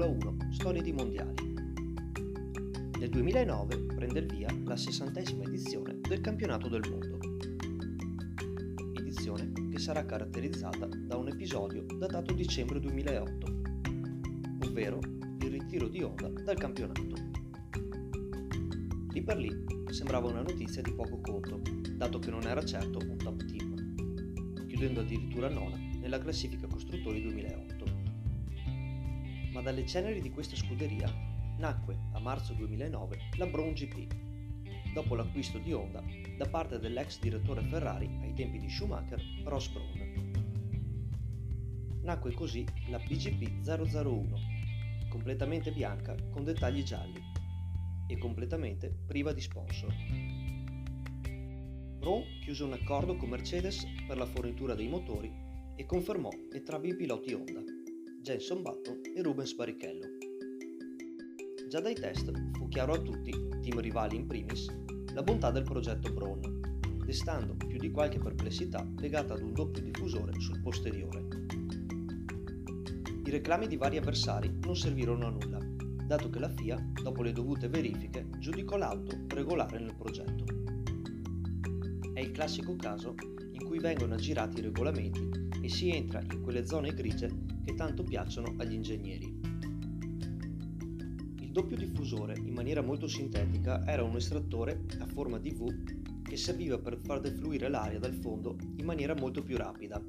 Formula 1 Storie di Mondiali. Nel 2009 prende il via la 60ª edizione del Campionato del Mondo, edizione che sarà caratterizzata da un episodio datato dicembre 2008, ovvero il ritiro di Honda dal campionato. Lì per lì sembrava una notizia di poco conto, dato che non era certo un top team, chiudendo addirittura nona nella classifica costruttori 2008. Ma dalle ceneri di questa scuderia nacque a marzo 2009 la Brawn GP, dopo l'acquisto di Honda da parte dell'ex direttore Ferrari ai tempi di Schumacher, Ross Brawn. Nacque così la BGP 001, completamente bianca con dettagli gialli e completamente priva di sponsor. Brawn chiuse un accordo con Mercedes per la fornitura dei motori e confermò entrambi i piloti Honda, Jenson Button e Rubens Barrichello. Già dai test fu chiaro a tutti, team rivali in primis, la bontà del progetto Brawn, destando più di qualche perplessità legata ad un doppio diffusore sul posteriore. I reclami di vari avversari non servirono a nulla, dato che la FIA, dopo le dovute verifiche, giudicò l'auto regolare nel progetto. È il classico caso in cui vengono aggirati i regolamenti e si entra in quelle zone grigie che tanto piacciono agli ingegneri. Il doppio diffusore, in maniera molto sintetica, era un estrattore a forma di V che serviva per far defluire l'aria dal fondo in maniera molto più rapida.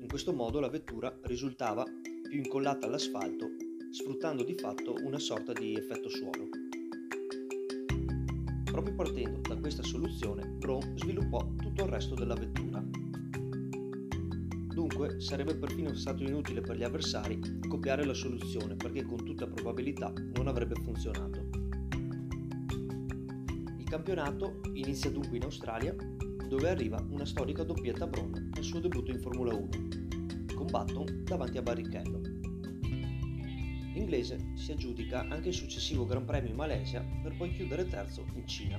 In questo modo la vettura risultava più incollata all'asfalto, sfruttando di fatto una sorta di effetto suolo. Proprio partendo da questa soluzione, Brawn sviluppò tutto il resto della vettura. Dunque sarebbe perfino stato inutile per gli avversari copiare la soluzione, perché con tutta probabilità non avrebbe funzionato. Il campionato inizia dunque in Australia, dove arriva una storica doppietta Brawn al suo debutto in Formula 1, con Button davanti a Barrichello. L'inglese si aggiudica anche il successivo Gran Premio in Malesia per poi chiudere terzo in Cina.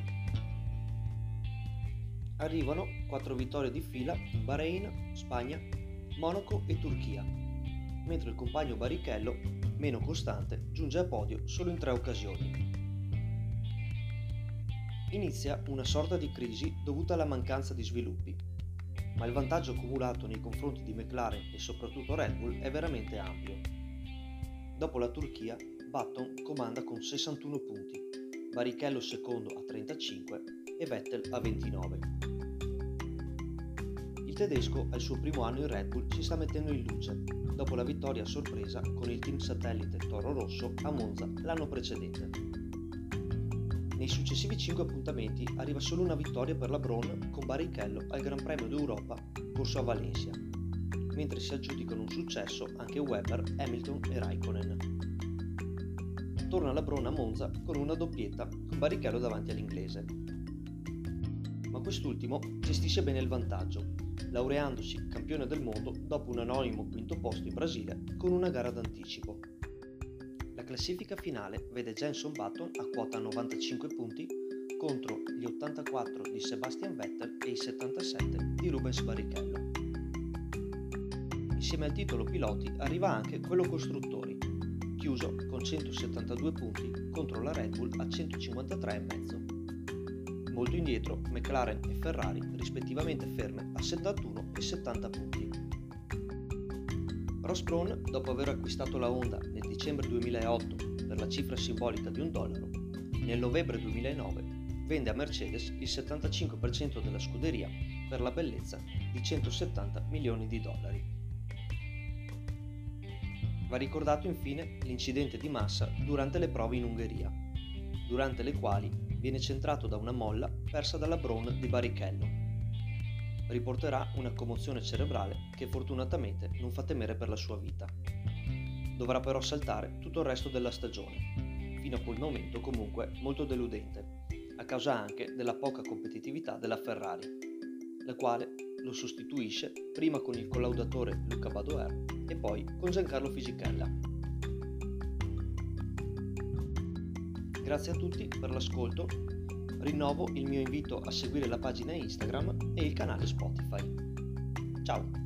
Arrivano 4 vittorie di fila in Bahrain, Spagna, Monaco e Turchia, mentre il compagno Barrichello, meno costante, giunge a podio solo in 3 occasioni. Inizia una sorta di crisi dovuta alla mancanza di sviluppi, ma il vantaggio accumulato nei confronti di McLaren e soprattutto Red Bull è veramente ampio. Dopo la Turchia, Button comanda con 61 punti, Barrichello secondo a 35 e Vettel a 29. Il tedesco al suo primo anno in Red Bull si sta mettendo in luce, dopo la vittoria a sorpresa con il team satellite Toro Rosso a Monza l'anno precedente. Nei successivi 5 appuntamenti arriva solo una vittoria per la Brawn con Barrichello al Gran Premio d'Europa corso a Valencia, mentre si aggiudicano un successo anche Webber, Hamilton e Räikkönen. Torna la Brawn a Monza con una doppietta con Barrichello davanti all'inglese. Ma quest'ultimo gestisce bene il vantaggio, laureandosi campione del mondo dopo un anonimo quinto posto in Brasile con una gara d'anticipo. La classifica finale vede Jenson Button a quota 95 punti contro gli 84 di Sebastian Vettel e i 77 di Rubens Barrichello. Insieme al titolo piloti arriva anche quello costruttori, chiuso con 172 punti contro la Red Bull a 153,5. Molto indietro McLaren e Ferrari, rispettivamente ferme a 71 e 70 punti. Ross Brawn, dopo aver acquistato la Honda nel dicembre 2008 per la cifra simbolica di $1, nel novembre 2009 vende a Mercedes il 75% della scuderia per la bellezza di $170 milioni. Va ricordato infine l'incidente di massa durante le prove in Ungheria, durante le quali viene centrato da una molla persa dalla Brawn di Barrichello. Riporterà una commozione cerebrale che fortunatamente non fa temere per la sua vita. Dovrà però saltare tutto il resto della stagione, fino a quel momento comunque molto deludente, a causa anche della poca competitività della Ferrari, la quale lo sostituisce prima con il collaudatore Luca Badoer e poi con Giancarlo Fisichella. Grazie a tutti per l'ascolto, rinnovo il mio invito a seguire la pagina Instagram e il canale Spotify. Ciao!